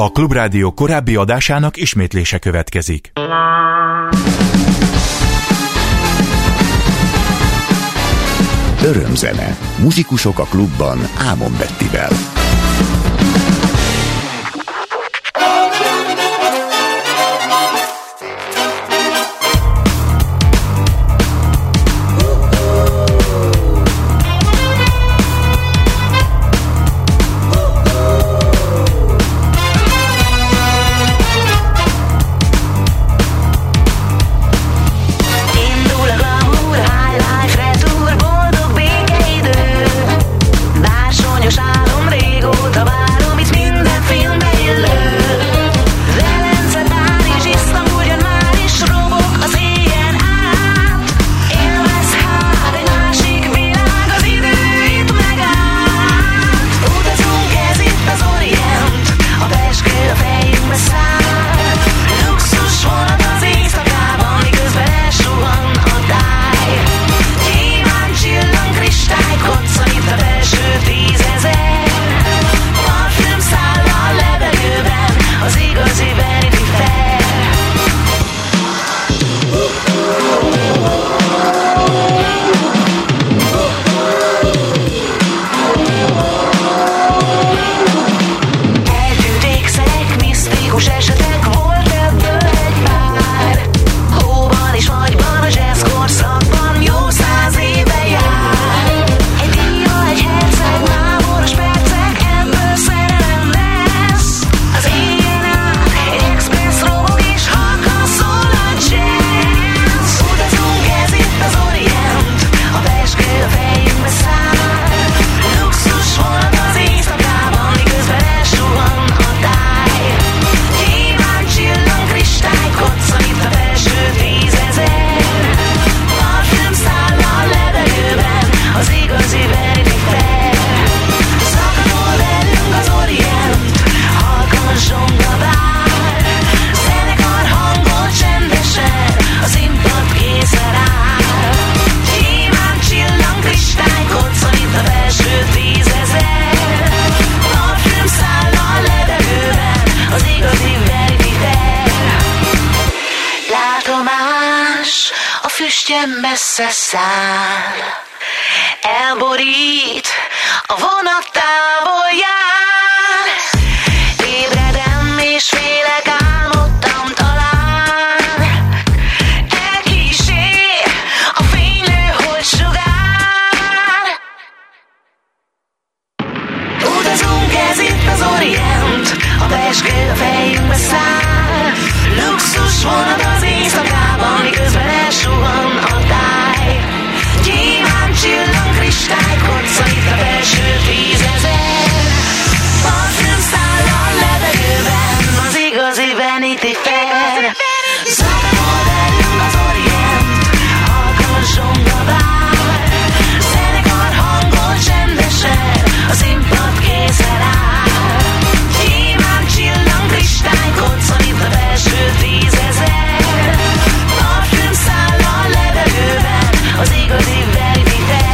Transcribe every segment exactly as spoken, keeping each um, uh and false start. A Klubrádió korábbi adásának ismétlése következik. Örömzene. Muzsikusok a klubban Ámon Bettivel. Elborít, a vonat távol jár. Ébredem és félek, álmodtam talán. Elkísér a fénylő holdsugár. Utazunk, ez itt az Orient, a pezsgő a fejünkbe száll. Luxus vonat az éjszakában, miközben elsuhan a táj. Gyémán csillan kristály, kocogít a belső tízezer. Parfüm száll a levegőben, az igazi Vanity Fair. Zárkod elünk az Orient, halkan zsonga vár. Zenekar hangol csendesen, a színpad készen áll. Gyémán csillan kristály, kocogít a belső tízezer. Parfüm száll a levegőben, az igazi Vanity Fair.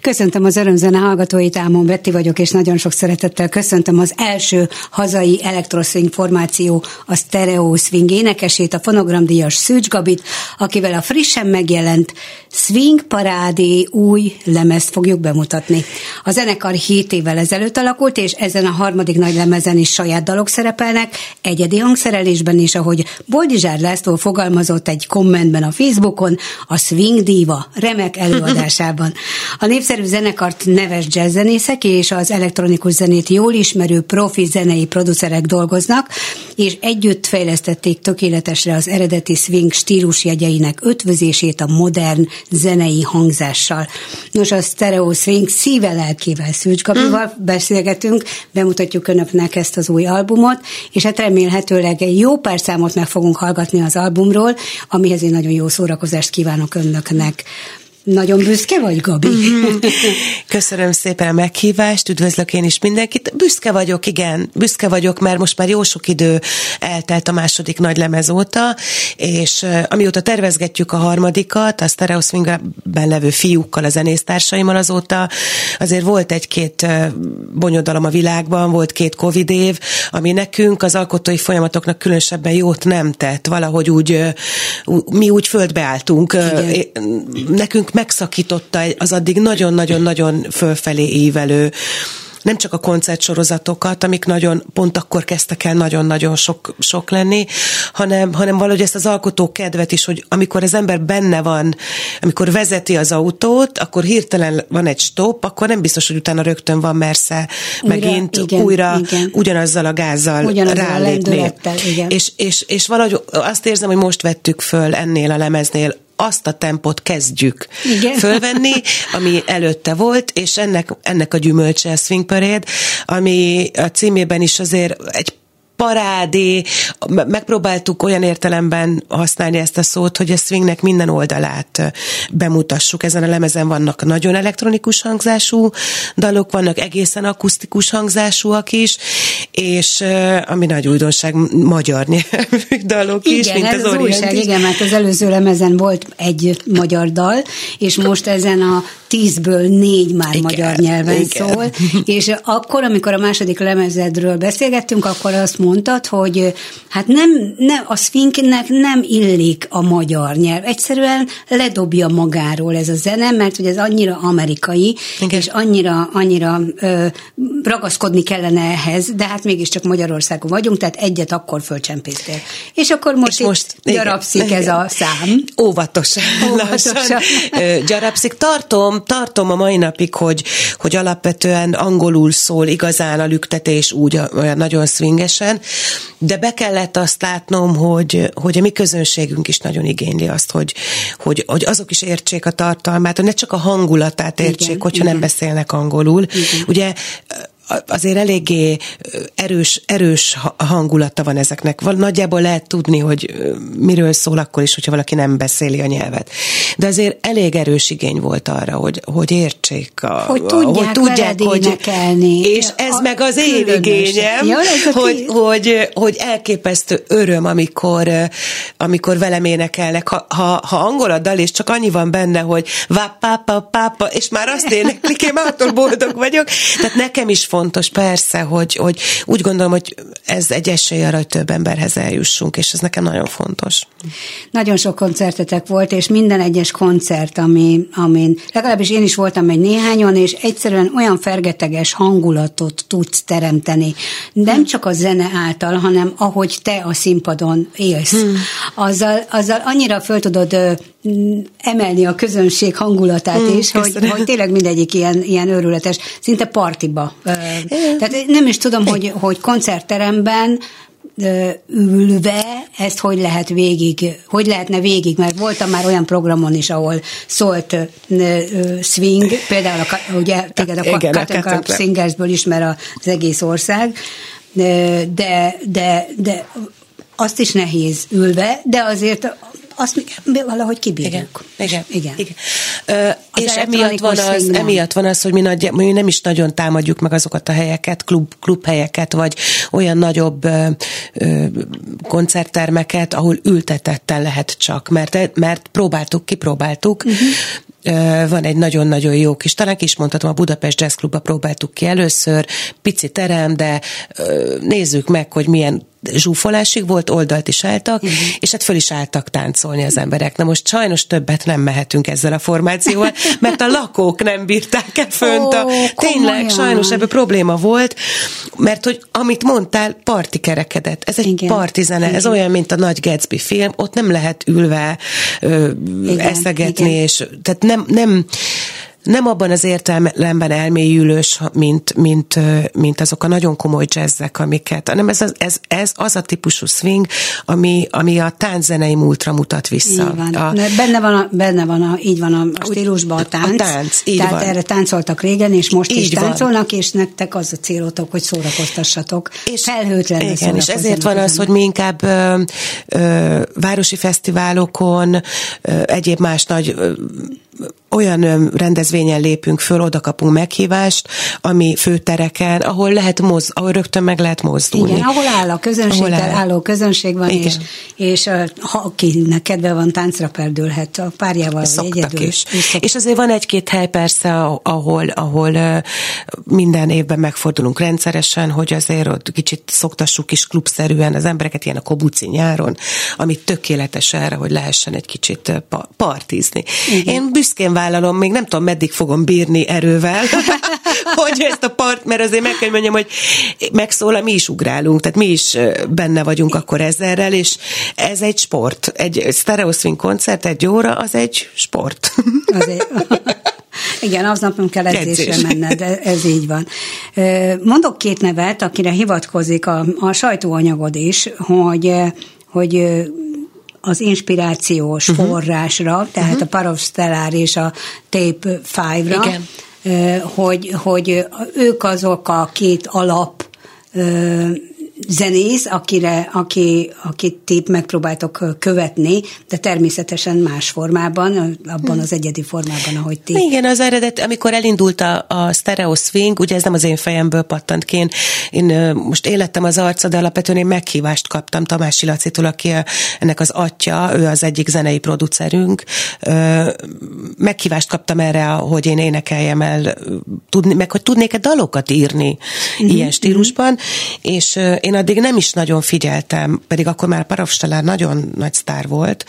Köszöntöm az Örömzene hallgatóit, Ámon Betti vagyok, és nagyon sok szeretettel köszöntöm az első hazai elektroszwing formáció, a Stereo Swing énekesét, a Fonogram díjas Szűcs Gabit, akivel a frissen megjelent Swing Parádé új lemezt fogjuk bemutatni. A zenekar hét évvel ezelőtt alakult, és ezen a harmadik nagy lemezen is saját dalok szerepelnek, egyedi hangszerelésben is, ahogy Boldizsár László fogalmazott egy kommentben a Facebookon, a Swing Díva remek előadásában. A népszerű zenekart neves jazzzenészek és az elektronikus zenét jól ismerő profi zenei producerek dolgoznak, és együtt fejlesztették tökéletesre az eredeti swing stílusjegyeinek ötvözését a modern zenei hangzással. Nos, a Stereo Swing szíve-lelkével Szűcs Gabival beszélgetünk, bemutatjuk önöknek ezt az új albumot, és hát remélhetőleg egy jó pár számot meg fogunk hallgatni az albumról, amihez én nagyon jó szórakozást kívánok önöknek. Nagyon büszke vagy, Gabi? Mm-hmm. Köszönöm szépen a meghívást, üdvözlök én is mindenkit. Büszke vagyok, igen, büszke vagyok, mert most már jó sok idő eltelt a második nagy lemez óta, és amióta tervezgetjük a harmadikat, a Stereo Swingben levő fiúkkal, a zenésztársaimmal, azóta azért volt egy-két bonyodalom a világban, volt két Covid év, ami nekünk az alkotói folyamatoknak különösebben jót nem tett. Valahogy úgy, mi úgy földbe álltunk. Igen. Nekünk megszakította az addig nagyon-nagyon-nagyon fölfelé ívelő, nem csak a koncertsorozatokat, amik nagyon pont akkor kezdtek el nagyon-nagyon sok, sok lenni, hanem, hanem valahogy ezt az alkotó kedvet is, hogy amikor az ember benne van, amikor vezeti az autót, akkor hirtelen van egy stop, akkor nem biztos, hogy utána rögtön van mersze újra, megint igen, újra igen. ugyanazzal a gázzal ugyanazzal rálépni. A és, és, és valahogy azt érzem, hogy most vettük föl ennél a lemeznél, azt a tempót kezdjük igen. fölvenni, ami előtte volt, és ennek, ennek a gyümölcse a Swing Parade, ami a címében is azért egy parádé, megpróbáltuk olyan értelemben használni ezt a szót, hogy a swingnek minden oldalát bemutassuk. Ezen a lemezen vannak nagyon elektronikus hangzású dalok, vannak egészen akusztikus hangzásúak is, és ami nagy újdonság, magyar nyelvű dalok igen, is, mint az, az újság, igen, mert az előző lemezen volt egy magyar dal, és most ezen a tízből négy már igen, magyar nyelven igen. szól, és akkor, amikor a második lemezedről beszélgettünk, akkor azt mondtad, hogy hát nem, nem, a swingnek nem illik a magyar nyelv. Egyszerűen ledobja magáról ez a zene, mert hogy ez annyira amerikai, igen. és annyira, annyira ö, ragaszkodni kellene ehhez, de hát mégiscsak Magyarországon vagyunk, tehát egyet akkor fölcsempésztél. És akkor most, és most gyarapszik igen, ez igen. a szám. Óvatosan. Óvatosan. Lassan, gyarapszik. Tartom, tartom a mai napig, hogy, hogy alapvetően angolul szól igazán a lüktetés úgy olyan nagyon swingesen, de be kellett azt látnom, hogy, hogy a mi közönségünk is nagyon igényli azt, hogy, hogy, hogy azok is értsék a tartalmát, hogy ne csak a hangulatát értsék, igen, hogyha igen. nem beszélnek angolul. Igen. Ugye azért eléggé erős, erős hangulata van ezeknek. Nagyjából lehet tudni, hogy miről szól akkor is, hogyha valaki nem beszéli a nyelvet. De azért elég erős igény volt arra, hogy, hogy értsék. A, hogy tudják, hogy tudják, hogy énekelni. És ez a, meg az én igényem, ja, hogy, hogy, hogy elképesztő öröm, amikor, amikor velem énekelnek. Ha, ha, ha angol a dal, és csak annyi van benne, hogy vápápa, pápa, és már azt éneklik, én már attól boldog vagyok. Tehát nekem is fontos, fontos, persze, hogy, hogy úgy gondolom, hogy ez egy esély arra, hogy több emberhez eljussunk, és ez nekem nagyon fontos. Nagyon sok koncertetek volt, és minden egyes koncert, ami, amin, legalábbis én is voltam egy néhányon, és egyszerűen olyan fergeteges hangulatot tudsz teremteni. Nem hmm. csak a zene által, hanem ahogy te a színpadon élsz. Hmm. Azzal, azzal annyira föl tudod emelni a közönség hangulatát hmm, is, hogy, hogy tényleg mindegyik ilyen, ilyen őrületes, szinte partiba. Tehát nem is tudom, hogy, hogy koncertteremben ülve ezt hogy lehet végig, hogy lehetne végig, mert voltam már olyan programon is, ahol szólt swing, például a, ugye, téged a Cotton Club Singersből ismer az egész ország, de, de, de azt is nehéz ülve, de azért azt valahogy kibírjuk. Igen. Igen. Igen. Ö, és emiatt van, az, emiatt van az, hogy mi, nagy, mi nem is nagyon támadjuk meg azokat a helyeket, klub, klubhelyeket, vagy olyan nagyobb ö, ö, koncerttermeket, ahol ültetetten lehet csak, mert, mert próbáltuk, kipróbáltuk, uh-huh. Van egy nagyon-nagyon jó kis, talán ki is mondhatom, a Budapest Jazz Klubba próbáltuk ki először, pici terem, de nézzük meg, hogy milyen zsúfolásig volt, oldalt is álltak, uh-huh. és hát föl is álltak táncolni az emberek. Na most sajnos többet nem mehetünk ezzel a formációval, mert a lakók nem bírták el fönt a... Oh, tényleg, sajnos ebből probléma volt, mert hogy amit mondtál, parti kerekedett. Ez egy igen. parti zene, igen. ez olyan, mint a Nagy Gatsby film, ott nem lehet ülve ö, igen, eszegetni, igen. és tehát nem, nem, nem abban az értelemben elmélyülős, mint, mint, mint azok a nagyon komoly jazzek, amiket, hanem ez, ez, ez az a típusú swing, ami, ami a tánczenei múltra mutat vissza. Van. A, benne van, a, benne van a, így van a stílusban a tánc. A tánc tehát van. Erre táncoltak régen, és most így is táncolnak, van. És nektek az a célotok, hogy szórakoztassatok. És felhőtlenül igen, és ezért van az, hogy mi inkább ö, ö, városi fesztiválokon, ö, egyéb más nagy ö, olyan rendezvényen lépünk föl, oda kapunk meghívást, ami főtereken, ahol lehet moz, ahol rögtön meg lehet mozdulni. Igen, ahol áll a közönség, ahol áll. álló közönség van, igen. és, és ha akinek kedve van, táncra perdülhet a párjával, vagy egyedül. Is. És, és azért van egy-két hely persze, ahol, ahol minden évben megfordulunk rendszeresen, hogy azért ott kicsit szoktassuk is klubszerűen az embereket, ilyen a Kobuci nyáron, ami tökéletes erre, hogy lehessen egy kicsit partizni. Igen. Én büszkén vállalom, még nem tudom, meddig fogom bírni erővel, hogy ezt a part, mert azért meg kell mondjam, hogy megszólal, mi is ugrálunk, tehát mi is benne vagyunk akkor ezerrel, és ez egy sport. Egy Stereo Swing koncert egy óra, az egy sport. Azért. Igen, aznapon kell edzésre menned, ez így van. Mondok két nevet, akire hivatkozik a, a sajtóanyagod is, hogy, hogy az inspirációs uh-huh. forrásra, tehát uh-huh. a Parov Stelar és a Tape Five-ra, hogy, hogy ők azok a két alap zenész, akire, aki, akit ti megpróbáltok követni, de természetesen más formában, abban az egyedi formában, ahogy ti. Igen, az eredet, amikor elindult a, a Stereo Swing, ugye ez nem az én fejemből pattant ki, én, én most élettem az arca, de alapvetően én meghívást kaptam Tamás Szilacitól, aki ennek az atya, ő az egyik zenei producerünk. Meghívást kaptam erre, hogy én énekeljem el, tudni, meg hogy tudnék-e dalokat írni mm-hmm. ilyen stílusban, és én Én addig nem is nagyon figyeltem, pedig akkor már Parov Stelar nagyon nagy sztár volt.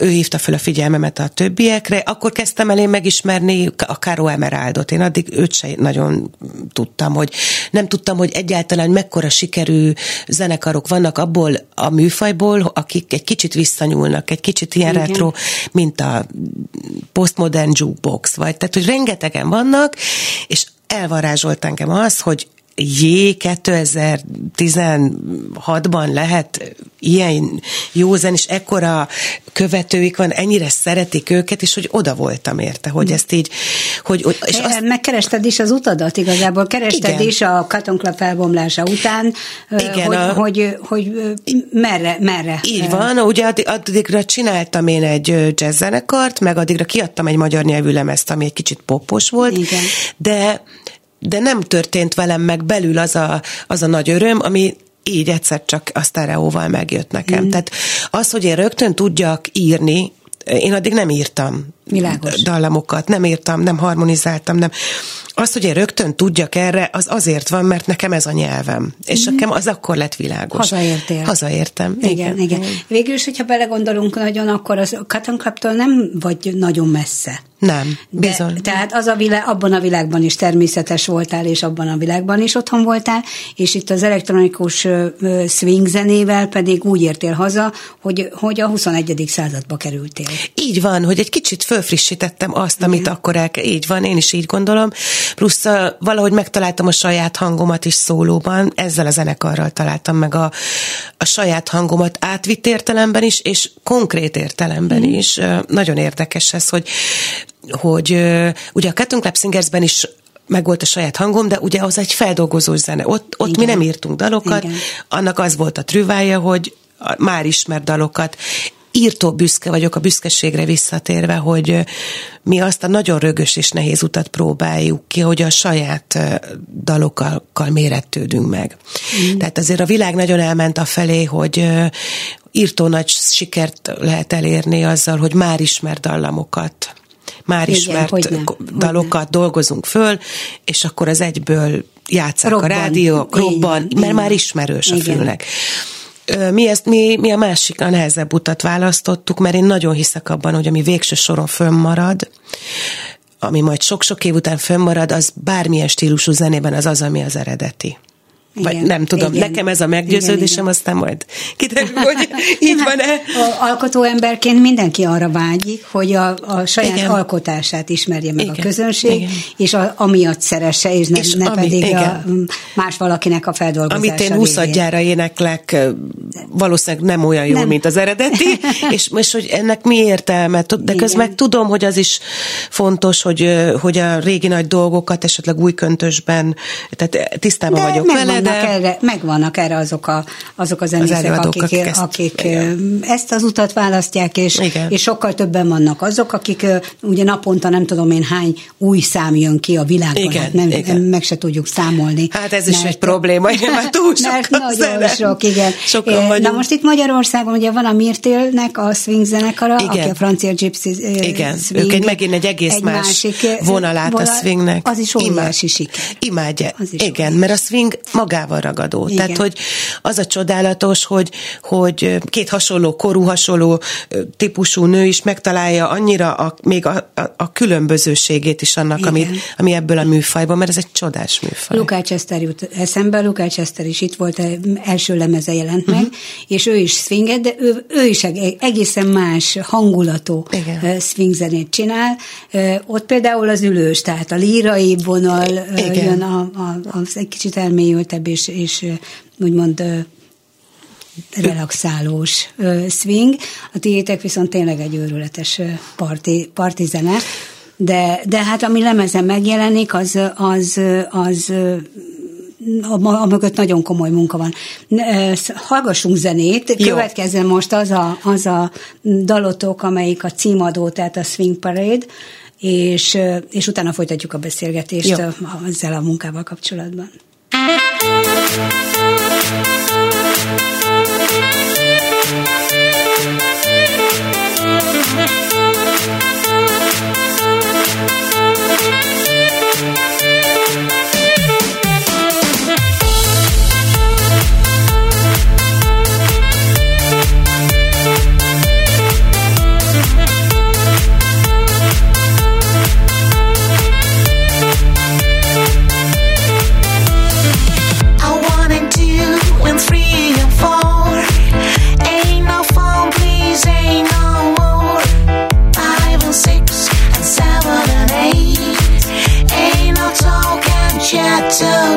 Ő hívta föl a figyelmemet a többiekre. Akkor kezdtem el én megismerni a Caro Emeraldot. Én addig őt se nagyon tudtam, hogy nem tudtam, hogy egyáltalán mekkora sikerű zenekarok vannak abból a műfajból, akik egy kicsit visszanyúlnak, egy kicsit ilyen igen. retro, mint a postmodern jukebox, vagy tehát, hogy rengetegen vannak, és elvarázsolt engem az, hogy jé, kétezer-tizenhatban lehet ilyen jó zen, és ekkora követőik van, ennyire szeretik őket, és hogy oda voltam érte, hogy ezt így... Hogy, és e, azt... Megkerested is az utadat igazából, kerested igen. is a Cotton Club felbomlása után, igen, hogy, a... hogy, hogy, hogy merre, merre. Így van, ugye addig, addigra csináltam én egy jazz zenekart, meg addigra kiadtam egy magyar nyelvű lemezt, ami egy kicsit popos volt, igen. de... de nem történt velem meg belül az a, az a nagy öröm, ami így egyszer csak a sztereóval megjött nekem. Mm. Tehát az, hogy én rögtön tudjak írni, én addig nem írtam világos. Dallamokat, nem írtam, nem harmonizáltam, nem. Az, hogy én rögtön tudjak erre, az azért van, mert nekem ez a nyelvem. Mm. És nekem az akkor lett világos. Hazaértél. Hazaértem. Igen, igen. igen. Végül is, hogyha belegondolunk nagyon, akkor a Cotton Clubtól nem vagy nagyon messze. Nem, bizony. De, tehát az a világ, abban a világban is természetes voltál, és abban a világban is otthon voltál, és itt az elektronikus swing zenével pedig úgy értél haza, hogy, hogy a huszonegyedik századba kerültél. Így van, hogy egy kicsit fölfrissítettem azt, amit igen. akkor el, így van, én is így gondolom, plusz a, valahogy megtaláltam a saját hangomat is szólóban, ezzel a zenekarral találtam meg a, a saját hangomat átvitt értelemben is, és konkrét értelemben igen. is. Nagyon érdekes ez, hogy hogy uh, ugye a Cotton Club Singersben is megvolt a saját hangom, de ugye az egy feldolgozós zene. Ott, ott mi nem írtunk dalokat, igen. annak az volt a trüvája, hogy már ismert dalokat. Írtó büszke vagyok a büszkeségre visszatérve, hogy mi azt a nagyon rögös és nehéz utat próbáljuk ki, hogy a saját dalokkal mérettődünk meg. Mm. Tehát azért a világ nagyon elment afelé, hogy írtó nagy sikert lehet elérni azzal, hogy már ismert dallamokat már ismert igen, dalokat hogyne. Dolgozunk föl, és akkor az egyből játszák rockban, a rádió, robban, mert igen. már ismerős a igen. fülnek. Mi, ezt, mi, mi a másik, a nehezebb utat választottuk, mert én nagyon hiszek abban, hogy ami végső soron fönnmarad, ami majd sok-sok év után fönnmarad, az bármilyen stílusú zenében az az, ami az eredeti. Igen, vagy nem tudom, igen, nekem ez a meggyőződésem, igen, aztán majd kiderül, hogy így van-e. Hát, alkotó emberként mindenki arra vágyik, hogy a, a saját igen. alkotását ismerje meg igen. a közönség, igen. és a, amiatt szeresse, és ne, és ne ami, pedig a, más valakinek a feldolgozása. Amit én huszadjára éneklek, valószínűleg nem olyan jó, nem. mint az eredeti, és, és hogy ennek mi értelme? De közben meg tudom, hogy az is fontos, hogy, hogy a régi nagy dolgokat esetleg új köntösben, tehát tisztában de vagyok vele, erre, megvannak erre azok a, azok a zenészek, az akik, ezt, akik ezt az utat választják, és, és sokkal többen vannak azok, akik ugye naponta nem tudom én hány új szám jön ki a világon, igen, hát nem, igen. meg se tudjuk számolni. Hát ez mert, is egy probléma, igen, már túl sokan zene. Sok, igen. Sokan na most itt Magyarországon ugye van a Mirtélnek a swing zenekara, igen. aki a francia gypsy igen. swing. Ők egy, megint egy egész egy más másik, vonalát vonal, a swingnek. Az is óriási siker. Imádja. Igen, mert a swing magával ragadó. Igen. Tehát, hogy az a csodálatos, hogy, hogy két hasonló korú, hasonló típusú nő is megtalálja annyira a, még a, a, a különbözőségét is annak, amit, ami ebből a műfajban, mert ez egy csodás műfaj. Lukács Eszter jut eszembe, Lukács Eszter is itt volt, első lemeze jelent meg, uh-huh. és ő is swinget, de ő, ő is egészen más hangulatú igen. swingzenét csinál. Ott például az ülős, tehát a lírai vonal igen. jön a, a, a, egy kicsit elmélyültebb és, és úgymond relaxálós swing. A tiétek viszont tényleg egy őrületes parti, parti zene, de, de hát ami lemezen megjelenik, az, az, az a mögött nagyon komoly munka van. Hallgassunk zenét, következzen most az a, az a dalotok, amelyik a címadó, tehát a Swing Parade, és, és utána folytatjuk a beszélgetést jó. ezzel a munkával kapcsolatban.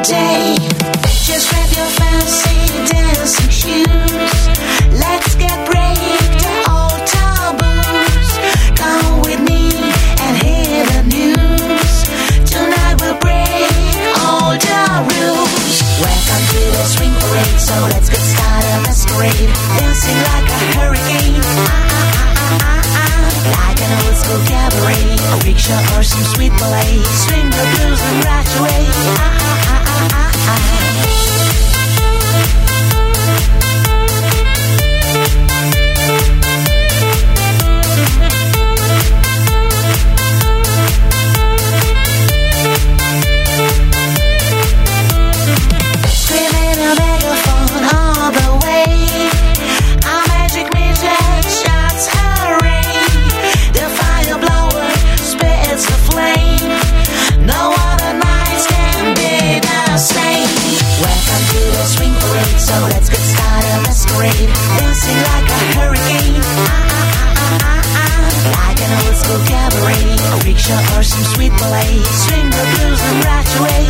Today, just grab your fancy dancing shoes. Let's get brave to all taboos. Come with me and hear the news. Tonight we'll break all the rules. Welcome to the swing parade, so let's get started, masquerade, dancing like a hurricane. Like an old school cabaret, a rickshaw or some sweet ballet. Swing the blues and rush away. Screaming a megaphone all the way. Our magic midget shots hurry. The fire blower spits the flame. No other nights can be the same. Welcome to the swing parade, so let's get started, masquerade, dancing like a hurricane. Like an old school cabaret, a rickshaw or some sweet ballet. Swing the blues and rush away.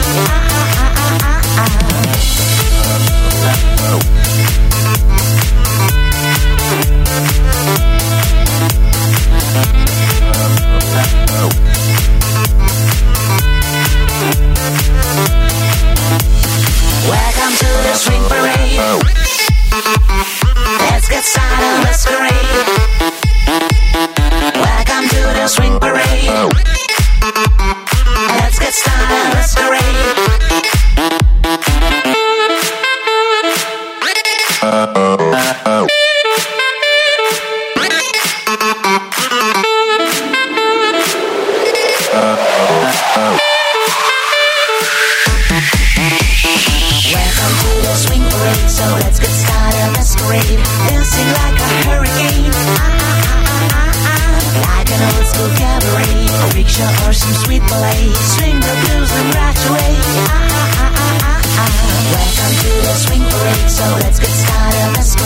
Welcome to the swing parade. Let's get started, masquerade. Welcome to the swing parade. Let's get started, masquerade. Dancing like a hurricane. Like an old school cabaret, a rickshaw or some sweet ballet. Swing the blues and rush away. Welcome to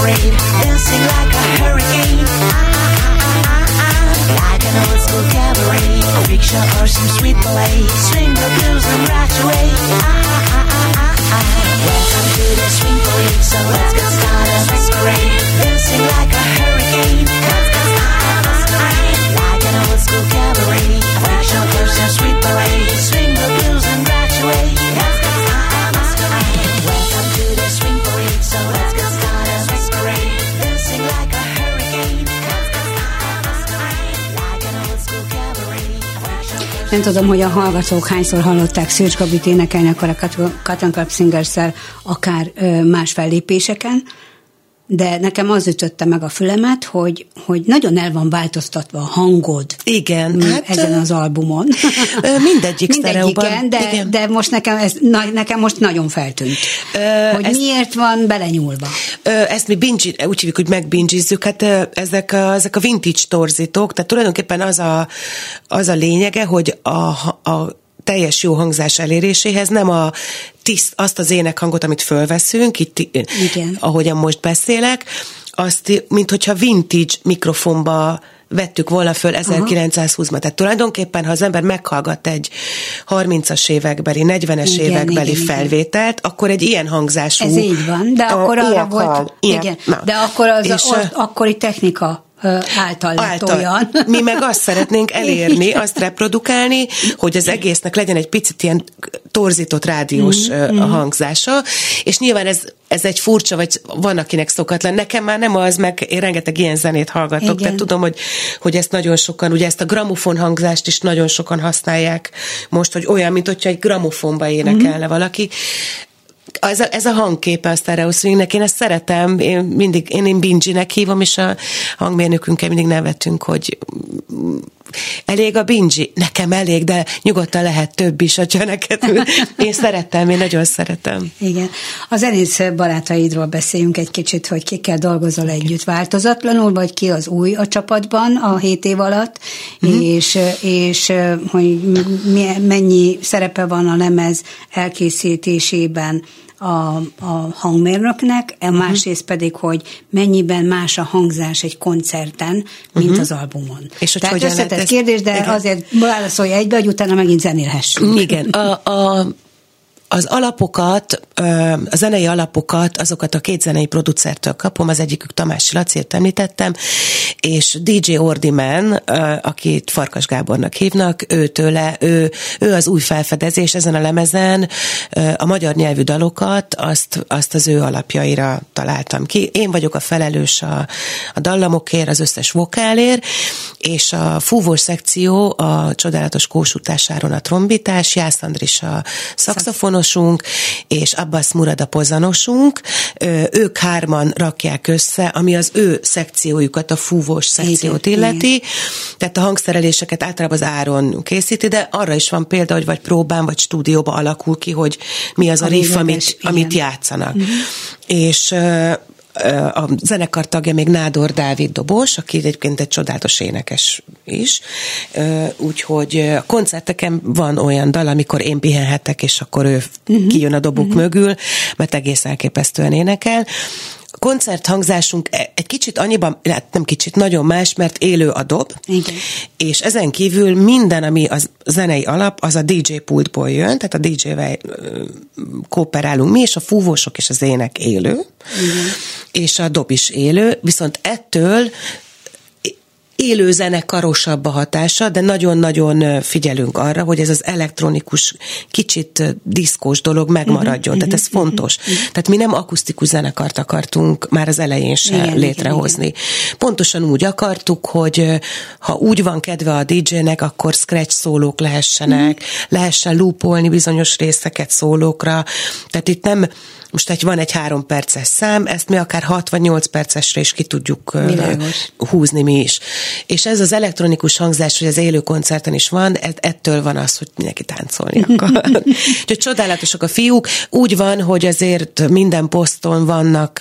rain, dancing like a hurricane. Ah, ah, ah, ah, ah. Like an old school cabaret, a picture or some sweet play. Swing the blues and rush away. Ah, ah, ah, ah, ah, ah. Welcome to the swing parade, so let's get started, masquerade. Dancing like a hurricane. Let's get started, masquerade. Like an old school cabaret, a picture or some sweet play. Swing the blues and rush away. Let's get started, masquerade. Welcome to the swing parade, so let's get started, masquerade. Dancing like a hurricane. Let's get started, masquerade. Like an old school cabaret. Nem tudom, hogy a hallgatók hányszor hallották Szűcs Gabit énekelni akár a Cotton Club Singers-szel, akár más fellépéseken, de nekem az ütötte meg a fülemet, hogy, hogy nagyon el van változtatva a hangod. Igen. Hát, ezen az albumon. Mindegyik sztereóban. De, igen, de most nekem, ez, na, nekem most nagyon feltűnt. Ö, hogy ezt, miért van belenyúlva? Ö, ezt mi binge, úgy hívjuk, hogy megbingizzük. Hát ezek a, ezek a vintage torzítók, tehát tulajdonképpen az a, az a lényege, hogy a, a teljes jó hangzás eléréséhez nem a tiszt, azt az énekhangot, amit fölveszünk, itt, igen, ahogyan most beszélek, azt, mint hogyha vintage mikrofonba vettük volna föl ezerkilencszázhúszban. Tehát tulajdonképpen, ha az ember meghallgat egy harmincas évekbeli, negyvenes igen, évekbeli igen, felvételt, igen, akkor egy ilyen hangzású... Ez így van, de a, akkor arra volt... Ilyen, igen, de akkor az, az a, akkori technika által lett olyan. Mi meg azt szeretnénk elérni, azt reprodukálni, hogy az egésznek legyen egy picit ilyen torzított rádiós mm-hmm. hangzása, és nyilván ez, ez egy furcsa, vagy van, akinek szokatlan. Nekem már nem az, meg én rengeteg ilyen zenét hallgatok, igen, tehát tudom, hogy, hogy ezt nagyon sokan, ugye ezt a gramofon hangzást is nagyon sokan használják most, hogy olyan, mint hogyha egy gramofonba énekelne mm-hmm. valaki. Ez a, ez a hangképe a Stereo Swingnek, én ezt szeretem, én mindig, én, én binginek hívom, és a hangmérnökünkkel mindig nevetünk, hogy elég a bingi, nekem elég, de nyugodtan lehet több is, hogyha neked. Én szeretem, én nagyon szeretem. Igen. A zenész barátaidról beszéljünk egy kicsit, hogy kikkel dolgozol együtt változatlanul, vagy ki az új a csapatban a hét év alatt, mm-hmm. és, és hogy mennyi szerepe van a lemez elkészítésében A, a hangmérnöknek, a másrészt pedig, hogy mennyiben más a hangzás egy koncerten, mint uh-huh. az albumon. És hogy tehát összetett ezt... kérdés, de igen, azért válaszolj egybe, hogy utána megint zenélhessünk. Igen. A, a, az alapokat, a zenei alapokat, azokat a két zenei producertől kapom, az egyikük Tamás Szilasit említettem, és dé dzsé Ordimen, akit Farkas Gábornak hívnak, ő tőle, ő, ő az új felfedezés ezen a lemezen, a magyar nyelvű dalokat, azt, azt az ő alapjaira találtam ki. Én vagyok a felelős a, a dallamokért, az összes vokálért, és a fúvós szekció a csodálatos kósutásáron a trombitás, Jász Andris a szaxofonosunk, és Abbas Murada pozzanosunk. Ők hárman rakják össze, ami az ő szekciójukat, a fúvós szekciót igen, illeti. Igen. Tehát a hangszereléseket általában az Áron készíti, de arra is van példa, hogy vagy próbán, vagy stúdióba alakul ki, hogy mi az a, a riff, amit, amit játszanak. Mm-hmm. És... a zenekar tagja még Nádor Dávid dobos, aki egyébként egy csodálatos énekes is. Úgyhogy a koncerteken van olyan dal, amikor én pihenhetek, és akkor ő uh-huh. kijön a dobok uh-huh. mögül, mert egész elképesztően énekel. A koncerthangzásunk egy kicsit annyiban, nem kicsit, nagyon más, mert élő a dob, igen, és ezen kívül minden, ami a zenei alap, az a dé dzsé pultból jön, tehát a dé dzsével kooperálunk mi, és a fúvósok és az ének élő, igen, és a dob is élő, viszont ettől élő zenekarosabb a hatása, de nagyon-nagyon figyelünk arra, hogy ez az elektronikus, kicsit diszkós dolog megmaradjon. Uh-huh, tehát ez uh-huh, fontos. Uh-huh. Tehát mi nem akusztikus zenekart akartunk már az elején se igen, létrehozni. Igen, igen. Pontosan úgy akartuk, hogy ha úgy van kedve a dé dzsének, akkor scratch szólók lehessenek, uh-huh. lehessen loopolni bizonyos részeket szólókra. Tehát itt nem... Most egy van egy három perces szám, ezt mi akár hat vagy nyolc percesre is ki tudjuk Bilágos. húzni mi is. És ez az elektronikus hangzás, hogy az élő koncerten is van, ettől van az, hogy mindenki táncolni akar. Úgyhogy csodálatosak a fiúk. Úgy van, hogy azért minden poszton vannak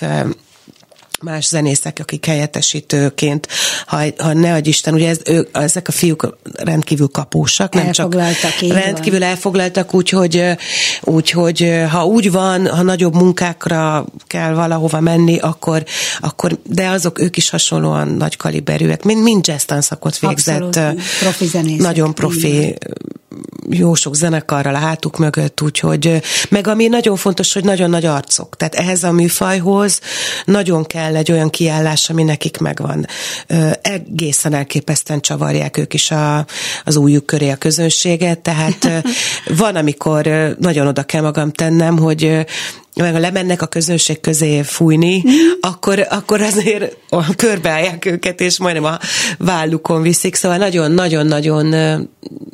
más zenészek, akik helyettesítőként, ha, ha ne adj Isten, ugye ez, ő, ezek a fiúk rendkívül kapósak, nem csak rendkívül van. elfoglaltak, úgyhogy úgyhogy ha úgy van, ha nagyobb munkákra kell valahova menni, akkor, akkor de azok ők is hasonlóan nagy kaliberűek, mint mind jazz tanszakot végzett. Abszolút, profi zenészek. Nagyon profi, jó sok zenekarral a hátuk mögött, úgyhogy, meg ami nagyon fontos, hogy nagyon nagy arcok, tehát ehhez a műfajhoz nagyon kell egy olyan kiállás, ami nekik megvan. Egészen elképesztően csavarják ők is a, az újjuk köré a közönséget, tehát van, amikor nagyon oda kell magam tennem, hogy ha lemennek a közönség közé fújni, mm. akkor, akkor azért körbeállják őket, és majdnem a vállukon viszik, szóval nagyon-nagyon-nagyon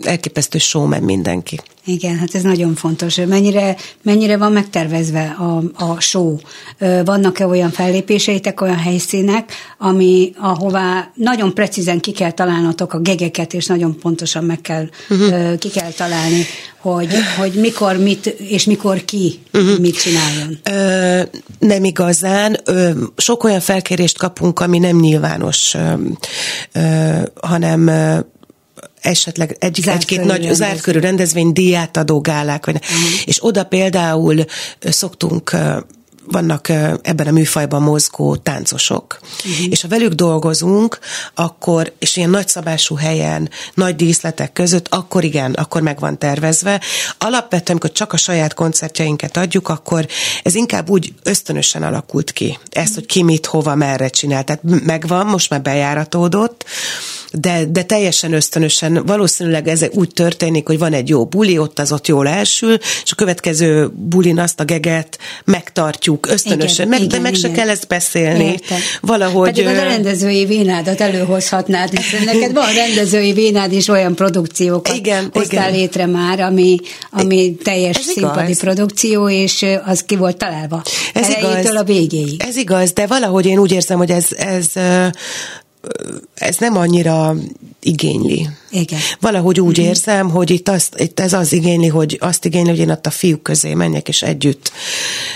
elképesztő showman mindenki. Igen, hát ez nagyon fontos. Mennyire, mennyire van megtervezve a, a show? Vannak-e olyan fellépéseitek, olyan helyszínek, ami, ahová nagyon precízen ki kell találnotok a gegeket, és nagyon pontosan meg kell, uh-huh. ki kell találni, hogy, hogy mikor mit, és mikor ki uh-huh. mit csináljon? Ö, nem igazán. Ö, sok olyan felkérést kapunk, ami nem nyilvános, ö, ö, hanem... Ö, esetleg egy, egy-két nagy zárt körű rendezvény, díját adó gálák, vagy uh-huh. és oda például szoktunk, vannak ebben a műfajban mozgó táncosok, uh-huh. és ha velük dolgozunk, akkor, és ilyen nagyszabású helyen, nagy díszletek között, akkor igen, akkor meg van tervezve. Alapvetően, amikor csak a saját koncertjeinket adjuk, akkor ez inkább úgy ösztönösen alakult ki. Ezt, hogy ki mit, hova, merre csinál. Tehát megvan, most már bejáratódott, De, de teljesen ösztönösen, valószínűleg ez úgy történik, hogy van egy jó buli, ott az ott jól elsül, és a következő bulin azt a geget megtartjuk ösztönösen, igen, meg, igen, de meg igen. se kell ezt beszélni. Értem. Valahogy... Pedig a rendezői vénádat előhozhatnád, hiszen neked van rendezői vénád is, olyan produkciókat igen, hoztál igen. létre már, ami, ami teljes ez színpadi igaz. Produkció, és az ki volt találva. Ez elejétől igaz. A végéig. Ez igaz, de valahogy én úgy érzem, hogy ez... ez ez nem annyira igényli. Igen. Valahogy úgy mm-hmm. érzem, hogy itt, azt, itt ez az igényli, hogy azt igényli, hogy én ott a fiúk közé menjek, és együtt.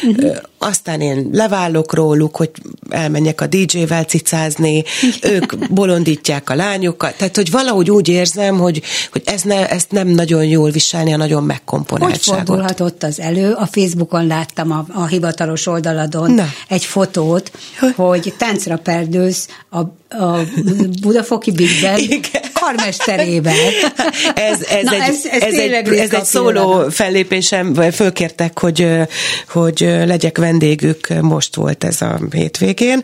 Mm-hmm. Aztán én leválok róluk, hogy elmenjek a dí dzsével cicázni, ők bolondítják a lányokat. Tehát, hogy valahogy úgy érzem, hogy, hogy ez ne, ezt nem nagyon jól viselni, a nagyon megkomponáltságot. Hogy fordulhatott az elő? A Facebookon láttam a, a hivatalos oldaladon Na. egy fotót, hogy táncra perdőz a, a Budafoki Big Band karmesterében. Ez, ez, Na, egy, ez, ez, ez, egy, ez egy szóló fellépésem, fölkértek, hogy, hogy legyek vendégük, most volt ez a hétvégén.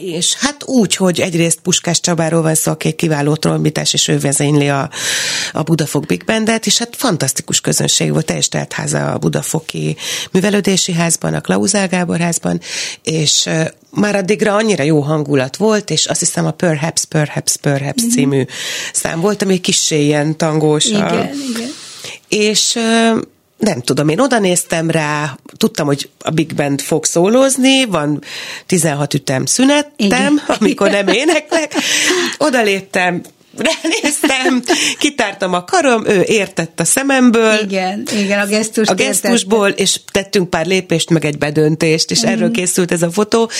És hát úgy, hogy egyrészt Puskás Csabáról van szó, aki egy kiváló trombitás, és ő vezényli a, a Budafok Big Bandet, és hát fantasztikus közönség volt, teljes teltháza a Budafoki Művelődési Házban, a Klauzál Gábor Házban, és már addigra annyira jó hangulat volt, és azt hiszem a Perhaps, Perhaps, Perhaps mm-hmm. című szám volt, ami kissé ilyen tangós. Igen, a... igen. És... nem tudom, én oda néztem rá, tudtam, hogy a Big Band fog szólózni, van tizenhat ütem szünetem, igen. amikor nem éneklek, oda léptem, ránéztem, kitártam a karom, ő értett a szememből. Igen, igen, a gesztus. A gesztusból, és tettünk pár lépést, meg egy bedöntést, és mm. erről készült ez a fotó.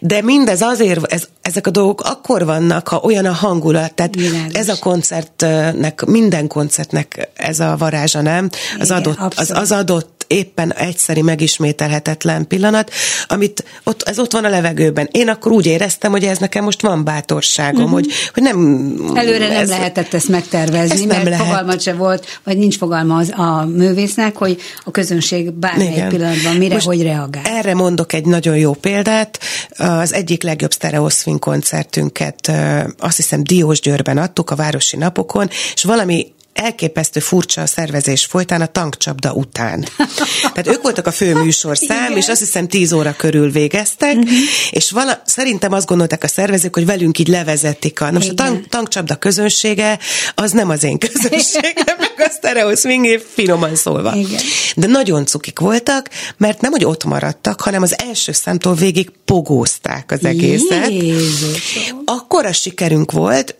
De mindez azért, ez, ezek a dolgok akkor vannak, ha olyan a hangulat, tehát Bilális. Ez a koncertnek, minden koncertnek ez a varázsa, nem? Az, igen, adott, az, az adott éppen egyszeri, megismételhetetlen pillanat, amit ott, ez ott van a levegőben. Én akkor úgy éreztem, hogy ez nekem most van bátorságom, mm-hmm. hogy, hogy nem... Előre nem ez, lehetett ezt megtervezni, ezt mert lehet. Fogalmat se volt, vagy nincs fogalma az, a művésznek, hogy a közönség bármely igen. pillanatban mire, most hogy reagál. Erre mondok egy nagyon jó példát. Az egyik legjobb Stereo Swing koncertünket azt hiszem Diósgyőrben adtuk a Városi Napokon, és valami elképesztő furcsa a szervezés folytán a Tankcsapda után. Tehát ők voltak a fő műsorszám, igen. és azt hiszem tíz óra körül végeztek, uh-huh. és vala, szerintem azt gondolták a szervezők, hogy velünk így levezetik a... Na most a tank, Tankcsapda közönsége az nem az én közönségem, meg a Stereo Swing, finoman szólva. Igen. De nagyon cukik voltak, mert nem, hogy ott maradtak, hanem az első számtól végig pogózták az egészet. Akkora sikerünk volt,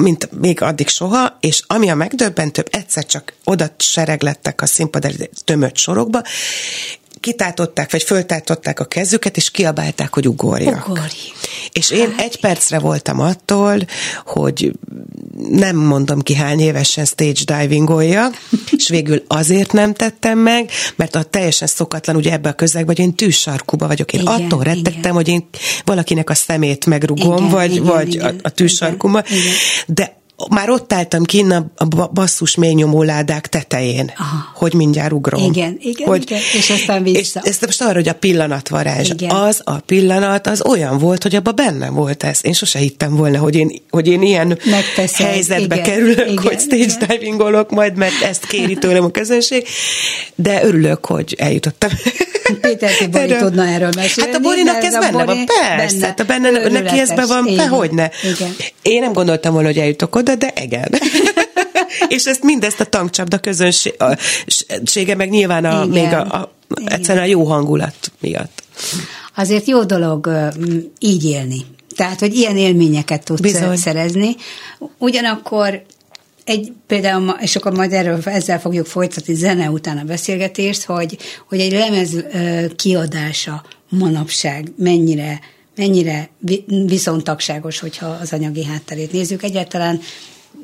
mint még addig soha, és ami a megdöbbentőbb, egyszer csak oda sereglettek a színpad előtt tömött sorokba, kitátották, vagy föltátották a kezüket, és kiabálták, hogy ugorjak. Ugorj. És én egy percre voltam attól, hogy nem mondom ki hány évesen stage divingoljak, és végül azért nem tettem meg, mert a teljesen szokatlan, ugye ebbe a közegben, hogy én tűsarkúba vagyok. Én igen, attól rettegtem, igen. hogy én valakinek a szemét megrugom, igen, vagy, igen, vagy igen, a, a tűsarkúba, de már ott álltam kinn a basszus mélynyomó ládák tetején, aha. hogy mindjárt ugrom. Igen, igen, hogy, igen. És aztán vissza. És, és most arra, hogy a pillanatvarázs. Igen. Az a pillanat, az olyan volt, hogy abban benne volt ez. Én sose hittem volna, hogy én, hogy én ilyen megteszed. Helyzetbe igen. kerülök, igen. hogy stage divingolok majd, mert ezt kéri tőlem a közönség. De örülök, hogy eljutottam. Péter Tibori tudna erről mesélni. Hát a Borinak ez a benne Bori van, persze. Benne. Hát a benne, örületes. Neki ezben van, igen. Hogyne. Igen. Én nem gondoltam volna, hogy eljutok oda, de igen. És ezt mindezt a Tankcsapda közönsége, meg nyilván a, még a, a, egyszerűen a jó hangulat miatt. Azért jó dolog így élni. Tehát, hogy ilyen élményeket tudsz bizony. Szerezni. Ugyanakkor egy, például, és akkor majd erről, ezzel fogjuk folytatni zene után a beszélgetést, hogy, hogy egy lemez kiadása manapság mennyire mennyire viszontagságos, hogyha az anyagi hátterét nézzük. Egyáltalán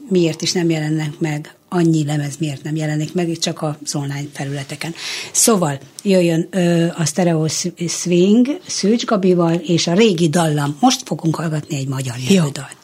miért is nem jelennek meg annyi lemez, miért nem jelenik meg, csak az online felületeken. Szóval jöjjön ö, a Stereo Swing Szűcs Gabival és a régi dallam. Most fogunk hallgatni egy magyar nyelvű dalt.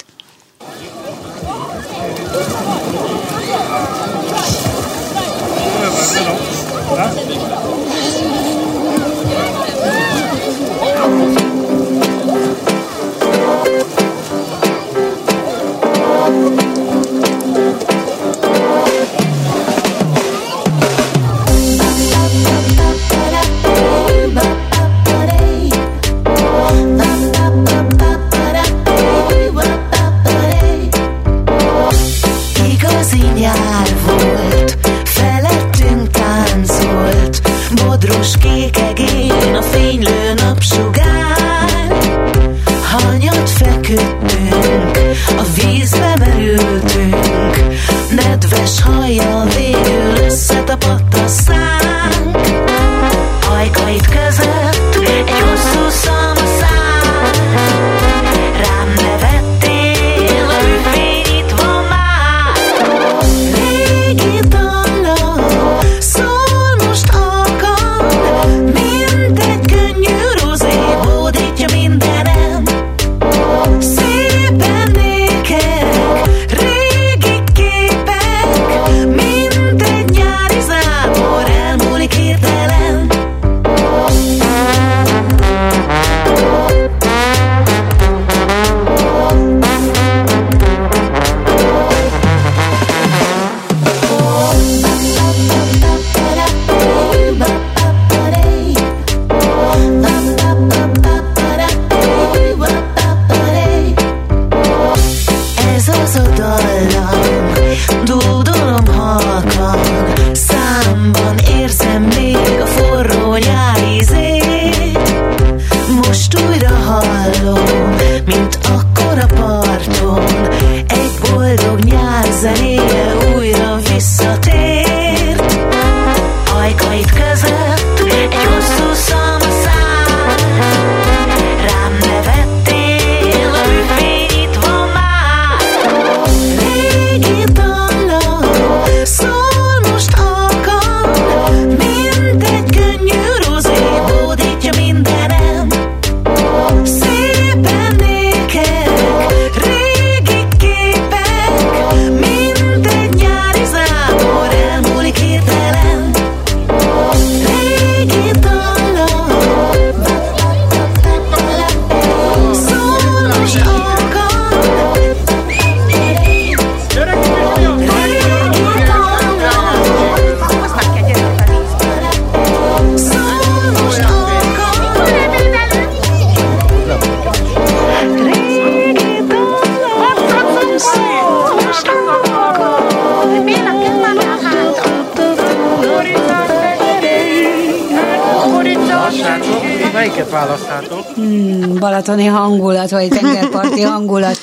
Balatoni hangulat, vagy tengerparti hangulat.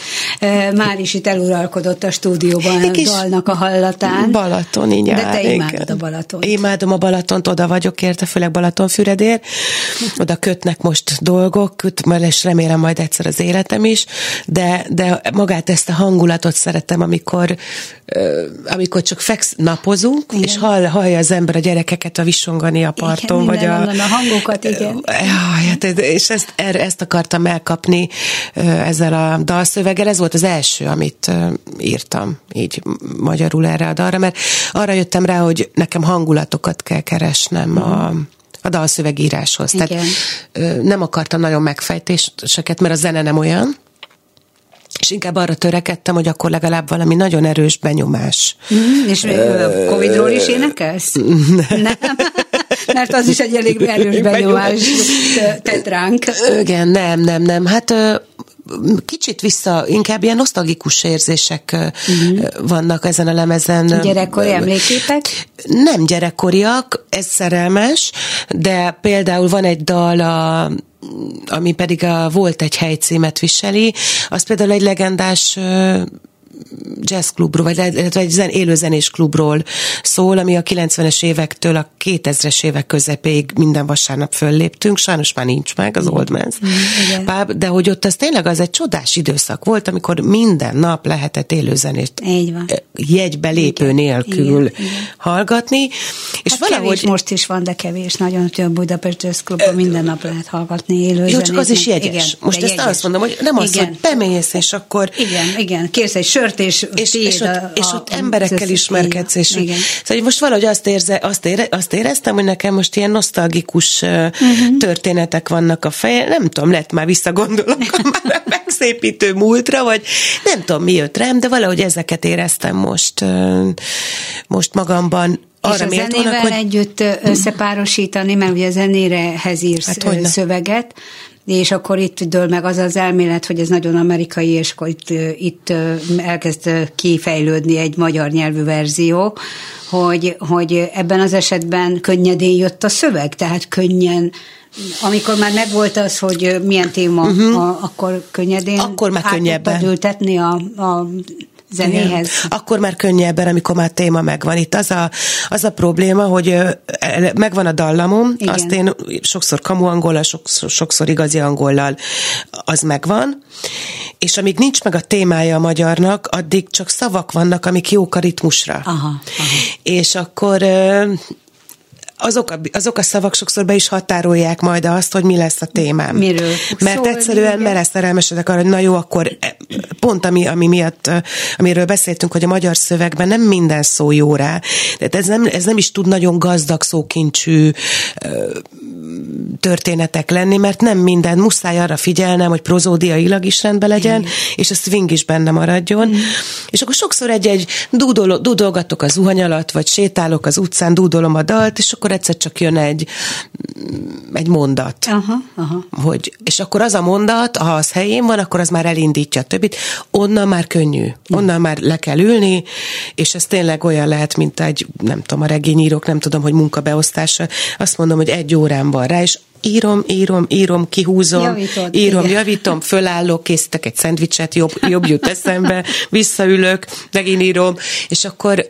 Már is itt eluralkodott a stúdióban a dalnak a hallatán. Balatoni nyár. De te imádod a Balatont. Imádom a Balatont, oda vagyok érte, főleg Balatonfüredér. Oda kötnek most dolgok, és remélem majd egyszer az életem is, de, de magát ezt a hangulatot szeretem, amikor, amikor csak feksz, napozunk, igen. És hall, hallja az ember a gyerekeket a visongani a parton, igen, vagy a... a hangokat, igen. Jaj, és ezt, ezt akartam elkapni ezzel a dalszöveggel. Ez volt az első, amit írtam így magyarul erre a dalra, mert arra jöttem rá, hogy nekem hangulatokat kell keresnem mm. a a dalszövegíráshoz. Igen. Tehát ö, nem akartam nagyon megfejtéseket, mert a zene nem olyan, és inkább arra törekedtem, hogy akkor legalább valami nagyon erős benyomás. Mm, és ö, Covidról is énekelsz? Nem. nem. Mert az is egy elég erős benyomás tett ránk. Igen, nem, nem, nem. Hát ö, kicsit vissza, inkább ilyen nosztalgikus érzések uh-huh. vannak ezen a lemezen. Gyerekkori emlékétek? Nem gyerekkoriak, ez szerelmes, de például van egy dal, a, ami pedig a Volt egy hely címet viseli, az például egy legendás jazzklubról, vagy egy zen, élőzenés klubról szól, ami a kilencvenes évektől a kétezres évek közepéig minden vasárnap fölléptünk, sajnos már nincs meg az Old Man's Pub, de hogy ott az tényleg az egy csodás időszak volt, amikor minden nap lehetett élőzenést jegybe lépő igen. nélkül igen. hallgatni. És hát valahogy kevés most is van, de kevés, nagyon több Budapest Jazz Klubban minden nap lehet hallgatni élőzenést. Jó, csak az is jegyes. Igen, most ezt jegyes. Azt mondom, hogy nem az, igen. hogy bemész, és akkor... Igen, igen, kérsz egy sört, és, és, és ott, a, és ott a, emberekkel ismerkedsz. És igen. Szóval most valahogy azt, érze, azt, ére, azt éreztem, hogy nekem most ilyen nosztalgikus uh-huh. történetek vannak a feje. Nem tudom, lett már visszagondolok a megszépítő múltra, vagy nem tudom, mi jött rám, de valahogy ezeket éreztem most, most magamban. Arra és a zenével vannak, hogy... együtt összepárosítani, mert ugye a zenérehez írsz hát szöveget, és akkor itt dől meg az az elmélet, hogy ez nagyon amerikai, és akkor itt, itt elkezd kifejlődni egy magyar nyelvű verzió, hogy, hogy ebben az esetben könnyedén jött a szöveg, tehát könnyen, amikor már megvolt az, hogy milyen téma, uh-huh. a, akkor könnyedén akkor már át tudtad ültetni a... a zenéhez. Akkor már könnyebben, amikor már téma megvan. Itt az a, az a probléma, hogy megvan a dallamom, igen. azt én sokszor kamu angollal, sokszor, sokszor igazi angollal, az megvan, és amíg nincs meg a témája a magyarnak, addig csak szavak vannak, amik jók a ritmusra. Aha, aha. És akkor... Azok a, azok a szavak sokszor be is határolják majd azt, hogy mi lesz a témám. Miről? Mert szóval egyszerűen beleszerelmesedek arra, hogy na jó, akkor pont ami, ami miatt, amiről beszéltünk, hogy a magyar szövegben nem minden szó jó rá. Tehát ez nem, ez nem is tud nagyon gazdag szókincsű történetek lenni, mert nem minden. Muszáj arra figyelnem, hogy prozódiailag is rendben legyen, igen. és a swing is benne maradjon. Igen. És akkor sokszor egy-egy dúdol, dúdolgatok a zuhany alatt, vagy sétálok az utcán, dúdolom a dalt, és akkor egyszer csak jön egy, egy mondat. Aha, aha. Hogy, és akkor az a mondat, ha az helyén van, akkor az már elindítja a többit. Onnan már könnyű. Onnan már le kell ülni, és ez tényleg olyan lehet, mint egy, nem tudom, a regényírók, nem tudom, hogy munkabeosztása. Azt mondom, hogy egy órán van rá, és írom, írom, írom, kihúzom, javítod, írom, igen. javítom, fölállok, készítek egy szendvicset, jobb, jobb jut eszembe, visszaülök, megint írom, és akkor...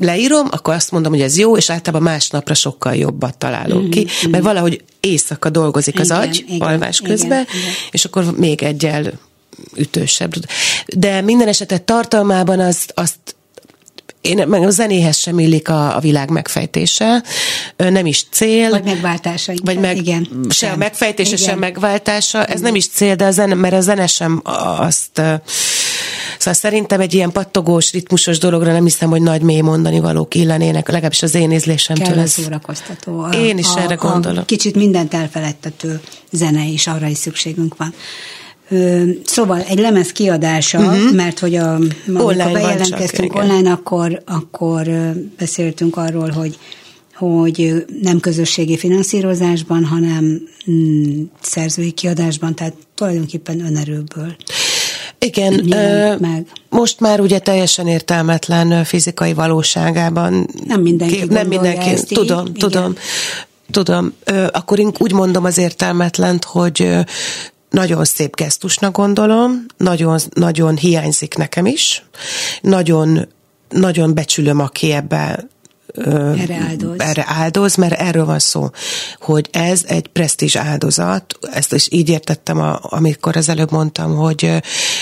leírom, akkor azt mondom, hogy ez jó, és általában másnapra sokkal jobbat találok mm-hmm, ki, mert mm. valahogy éjszaka dolgozik az igen, agy, igen, alvás közben, igen, igen. és akkor még egyel ütősebb. De minden esetre tartalmában az, azt én, meg a zenéhez sem illik a, a világ megfejtése, nem is cél. Vagy megváltása. Vagy meg, igen. Se a megfejtése, igen. sem megváltása, ez igen. nem is cél, de a zene, mert a zene sem azt... Szóval szerintem egy ilyen pattogós, ritmusos dologra nem hiszem, hogy nagy mély mondani valók illenének, legalábbis az én ízlésemtől. Kellett szórakoztató. A, én is a, erre gondolom. A kicsit mindent elfeledtető zene is, arra is szükségünk van. Ö, szóval egy lemez kiadása, uh-huh. mert hogy a, amikor bejelentkeztünk online, akkor, akkor beszéltünk arról, hogy hogy nem közösségi finanszírozásban, hanem mm, szerzői kiadásban, tehát tulajdonképpen önerőből. Igen, ö, meg. most már ugye teljesen értelmetlen fizikai valóságában. Nem mindenki kép, nem mindenki. Ezt tudom, így, tudom, igen. tudom. Ö, akkor én úgy mondom az értelmetlent, hogy nagyon szép gesztusnak gondolom, nagyon, nagyon hiányzik nekem is, nagyon, nagyon becsülöm, aki ebben Erre áldoz. erre áldoz, mert erről van szó, hogy ez egy presztízs áldozat, ezt is így értettem, a, amikor az előbb mondtam, hogy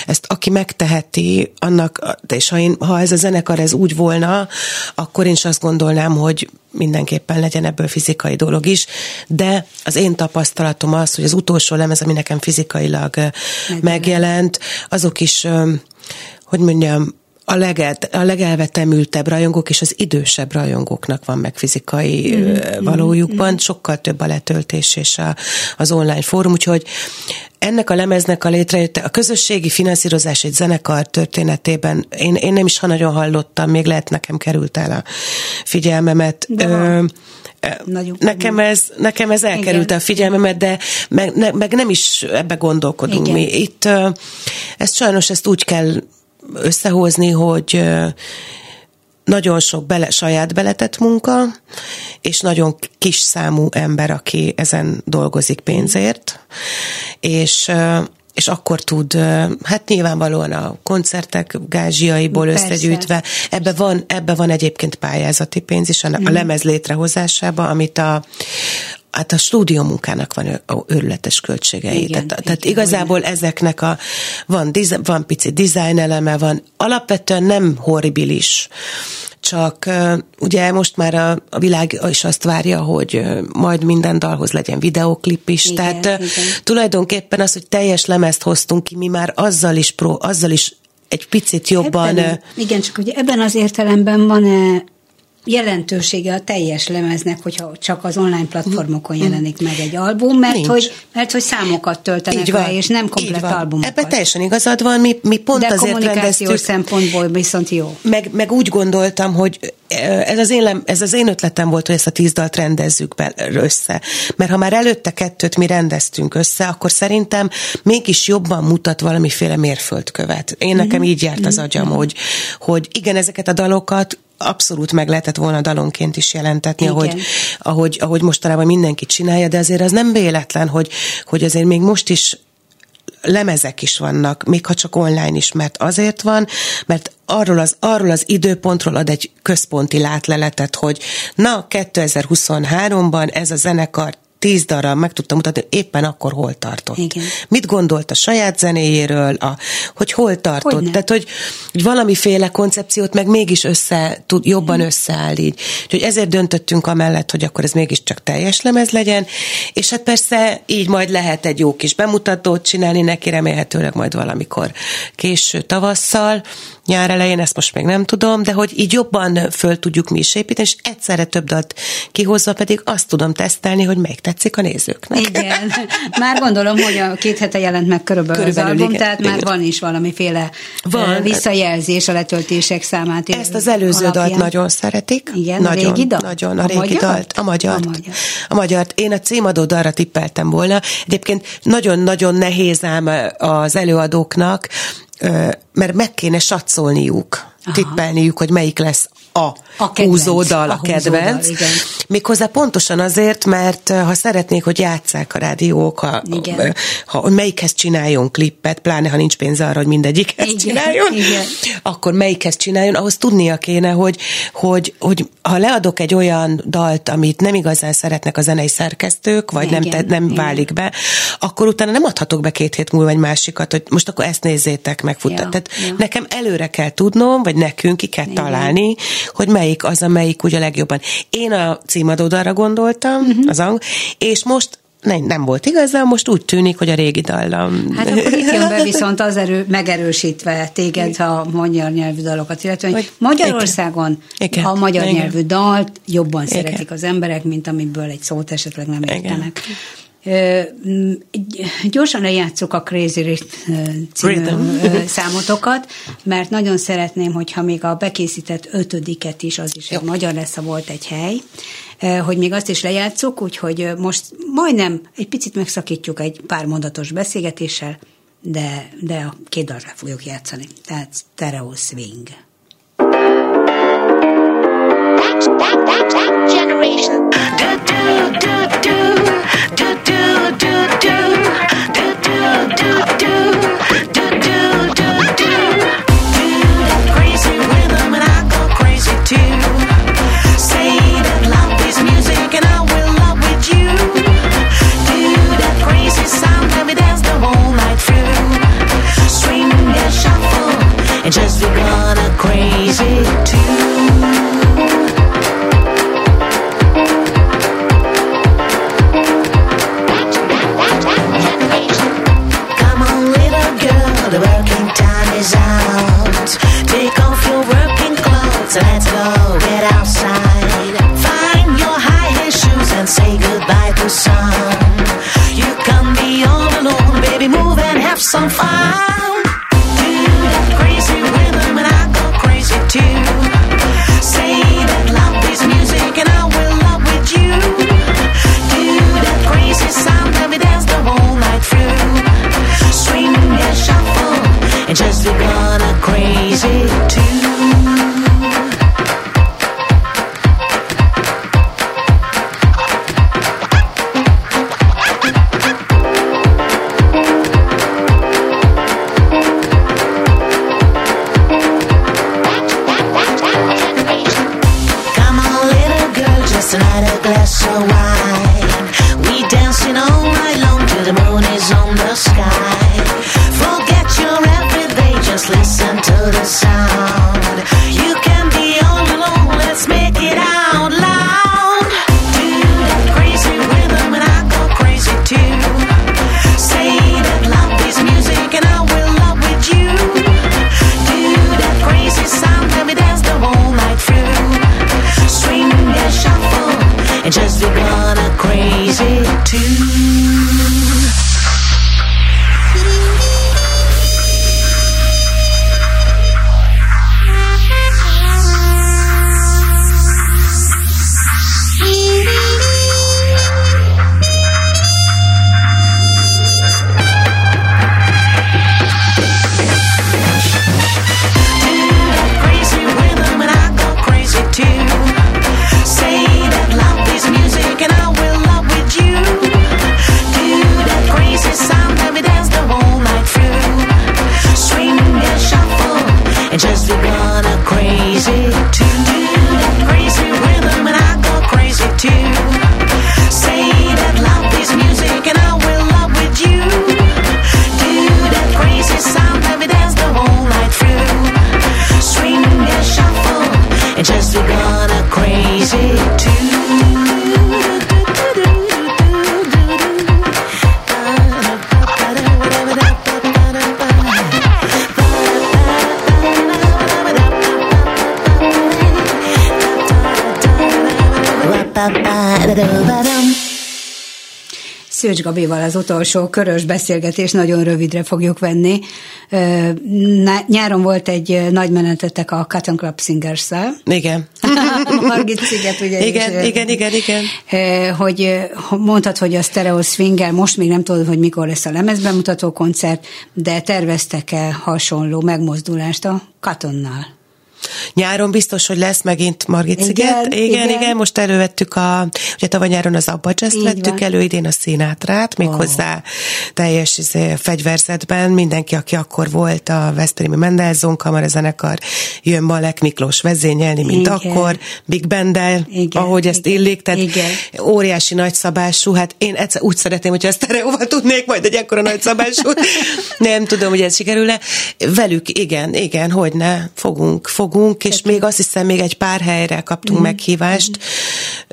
ezt aki megteheti, annak, és ha, én, ha ez a zenekar ez úgy volna, akkor én is azt gondolnám, hogy mindenképpen legyen ebből fizikai dolog is, de az én tapasztalatom az, hogy az utolsó lemez, ami nekem fizikailag Egyben. megjelent, azok is, hogy mondjam, A, legelt, a legelvetemültebb rajongók és az idősebb rajongóknak van meg fizikai mm, valójukban, mm, sokkal több a letöltés és a, az online fórum, úgyhogy ennek a lemeznek a létrejötte, a közösségi finanszírozás egy zenekar történetében, én, én nem is ha nagyon hallottam, még lehet nekem került el a figyelmemet. Nagyon nekem, ez, nekem ez elkerült igen. a figyelmemet, de meg, ne, meg nem is ebbe gondolkodunk igen. mi. Itt ezt sajnos ezt úgy kell összehozni, hogy nagyon sok bele, saját beletett munka, és nagyon kis számú ember, aki ezen dolgozik pénzért, és, és akkor tud, hát nyilvánvalóan a koncertek gázsiaiból Persze. összegyűjtve, ebbe van, ebbe van egyébként pályázati pénz is, a hmm. lemez létrehozásába, amit a hát a stúdió munkának van őrületes költségei. Igen, tehát, igen, tehát igazából olyan. Ezeknek a van, diz, van pici design eleme, van alapvetően nem horribilis, csak ugye most már a, a világ is azt várja, hogy majd minden dalhoz legyen videóklip is, igen, tehát igen. tulajdonképpen az, hogy teljes lemezt hoztunk ki, mi már azzal is pró, azzal is egy picit jobban... Ebben, igen, csak ugye ebben az értelemben van jelentősége a teljes lemeznek, hogyha csak az online platformokon jelenik meg egy album, mert, hogy, mert hogy számokat töltenek le, és nem komplett albumokat. Ebben teljesen igazad van, mi, mi pont de azért rendeztük. De kommunikációs szempontból viszont jó. Meg, meg úgy gondoltam, hogy ez az, én, ez az én ötletem volt, hogy ezt a tíz dalt rendezzük be össze. Mert ha már előtte kettőt mi rendeztünk össze, akkor szerintem mégis jobban mutat valamiféle mérföldkövet. Én nekem mm-hmm. így járt az agyam, mm-hmm. hogy, hogy igen, ezeket a dalokat abszolút meg lehetett volna dalonként is jelentetni, ahogy, ahogy, ahogy mostanában mindenki csinálja, de azért az nem véletlen, hogy, hogy azért még most is lemezek is vannak, még ha csak online is, mert azért van, mert arról az, arról az időpontról ad egy központi látleletet, hogy na, kétezer-huszonháromban ez a zenekar tíz darab meg tudtam mutatni, éppen akkor hol tartott. Igen. Mit gondolt a saját zenéjéről, a, hogy hol tartott. Hogyne. Tehát, hogy valamiféle koncepciót meg mégis össze, tud, jobban Igen. összeáll így. Úgyhogy ezért döntöttünk amellett, hogy akkor ez mégiscsak teljes lemez legyen, és hát persze így majd lehet egy jó kis bemutatót csinálni neki, remélhetőleg majd valamikor késő tavasszal, nyár elején, ezt most még nem tudom, de hogy így jobban föl tudjuk mi is építeni, és egyszerre több dalt kihozva pedig azt tudom tesztelni, hogy melyik tetszik a nézőknek. Igen. Már gondolom, hogy a két hete jelent meg körülbelül, körülbelül az album, igen, tehát igen. már van is valamiféle van. visszajelzés a letöltések számát. Ezt az előző alapján. dalt nagyon szeretik. Igen, nagyon, a régi dalt? Nagyon, a, a régi magyar? dalt. A magyart. A, magyar. a magyart. Én a címadó dalra tippeltem volna. Egyébként nagyon-nagyon nehéz ám az előadóknak, mert meg kéne satszolniuk, Aha. tippelniuk, hogy melyik lesz a, a húzódal, a, a kedvenc. Húzódal, méghozzá pontosan azért, mert ha szeretnék, hogy játsszák a rádiók, ha, ha, hogy melyikhez csináljon klippet, pláne ha nincs pénz arra, hogy mindegyikhez Igen. csináljon, Igen. akkor melyikhez csináljon, ahhoz tudnia kéne, hogy, hogy, hogy ha leadok egy olyan dalt, amit nem igazán szeretnek a zenei szerkesztők, vagy Igen. nem, te, nem Igen. válik be, akkor utána nem adhatok be két hét múlva egy másikat, hogy most akkor ezt nézzétek, megfutta. Ja. Tehát ja. nekem előre kell tudnom, vagy nekünk ki kell Igen. találni, hogy melyik az, amelyik úgy a legjobban. Én a címadódalra gondoltam, uh-huh. az ang- és most nem, nem volt igazán, most úgy tűnik, hogy a régi dallam. Hát akkor itt jön be viszont az erő, megerősítve téged a magyar nyelvű dalokat, illetve hogy Magyarországon Igen. a magyar Igen. nyelvű dalt jobban Igen. szeretik az emberek, mint amiből egy szót esetleg nem értenek. Igen. Gyorsan eljátszuk a Crazy Rhythm számotokat, mert nagyon szeretném, hogyha még a bekészített ötödiket is, az is egy magyar lesz, volt egy hely, hogy még azt is lejátszuk, úgyhogy most majdnem egy picit megszakítjuk egy pár mondatos beszélgetéssel, de, de a két dalra fogjuk játszani. Tehát Stereo Swing. Generation. Do, do, do, do. Do do do do do do 'cause you're gonna crazy too. Szűcs Gabival az utolsó körös beszélgetés nagyon rövidre fogjuk venni. Nyáron volt egy nagy menetetek a Cotton Club Singers-szel. Igen. Margit sziget, ugye? Igen, is, igen, igen, igen. Hogy mondtad, hogy a Stereo Swing-el most még nem tudod, hogy mikor lesz a lemezbemutató koncert, de terveztek-e hasonló megmozdulást a Cottonnal? Nyáron biztos, hogy lesz megint Margit-sziget. Igen, igen, igen, igen, most elővettük a, ugye tavaly nyáron az Abbas Jazz-t vettük elő, idén a Szilásitrát, méghozzá oh. teljes izé, fegyverzetben, mindenki, aki akkor volt a Veszprémi Mendelzón Kamarazenekar, jön Malek Miklós vezényelni, mint igen. akkor, Big Banddel, ahogy ezt igen, illik, tehát igen. óriási nagyszabású, hát én egyszer úgy szeretném, hogyha ezt sztereóval tudnék majd egy ekkora nagyszabású, nem tudom, hogy ez sikerül-e. Velük, igen, igen, hogyne, fogunk, fogunk és még azt hiszem, még egy pár helyre kaptunk mm. meghívást.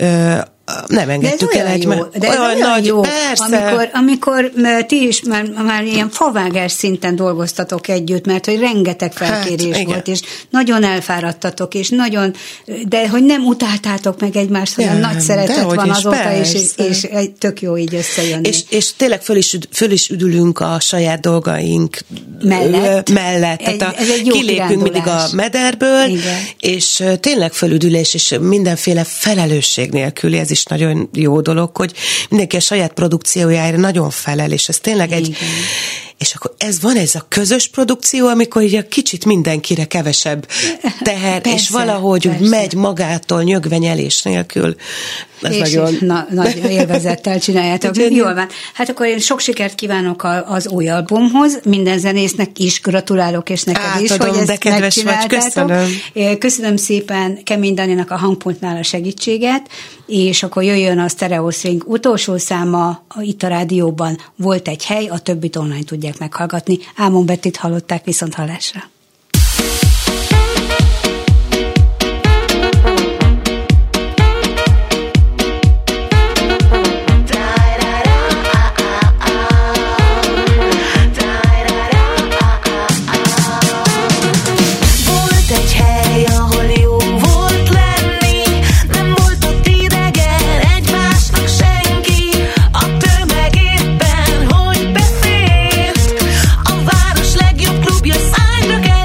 Mm. Ö- Nem engedtük el egy meg. De ez olyan, olyan nagy, jó, persze. Amikor, amikor ti is már, már ilyen favágás szinten dolgoztatok együtt, mert hogy rengeteg felkérés hát, volt, és nagyon elfáradtatok, és nagyon, de hogy nem utáltátok meg egymást, hanem nagy szeretet van azóta, és, és, és tök jó így összejönni. És, és tényleg föl is, föl is üdülünk a saját dolgaink mellett. mellett. Egy, tehát a, ez egy jó kilépünk mindig a mederből, igen. és tényleg fölüdülés, és mindenféle felelősség nélküli, ez is nagyon jó dolog, hogy mindenki a saját produkciójára nagyon felel, és ez tényleg egy... Igen. És akkor ez van, ez a közös produkció, amikor így a kicsit mindenkire kevesebb teher, persze, és valahogy persze. megy magától nyögvenyelés nélkül. Ez és nagyon... na, nagy élvezettel csináljátok. Jól van. Hát akkor én sok sikert kívánok az új albumhoz, minden zenésznek is gratulálok, és neked átadom, is, hogy ezt de kedves megcsináltátok. Vagy, köszönöm. Köszönöm szépen Kemény Daninak a hangpultnál a segítséget, és akkor jöjjön a Stereo Swing utolsó száma itt a rádióban. Volt egy hely, a többit online tudják meghallgatni. Ámon Bettit hallották, viszont hallásra. Look at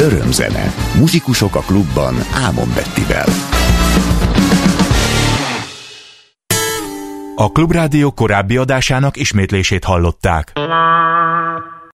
Örömzene. Muzsikusok a klubban Ámon Bettivel. A Klubrádió korábbi adásának ismétlését hallották.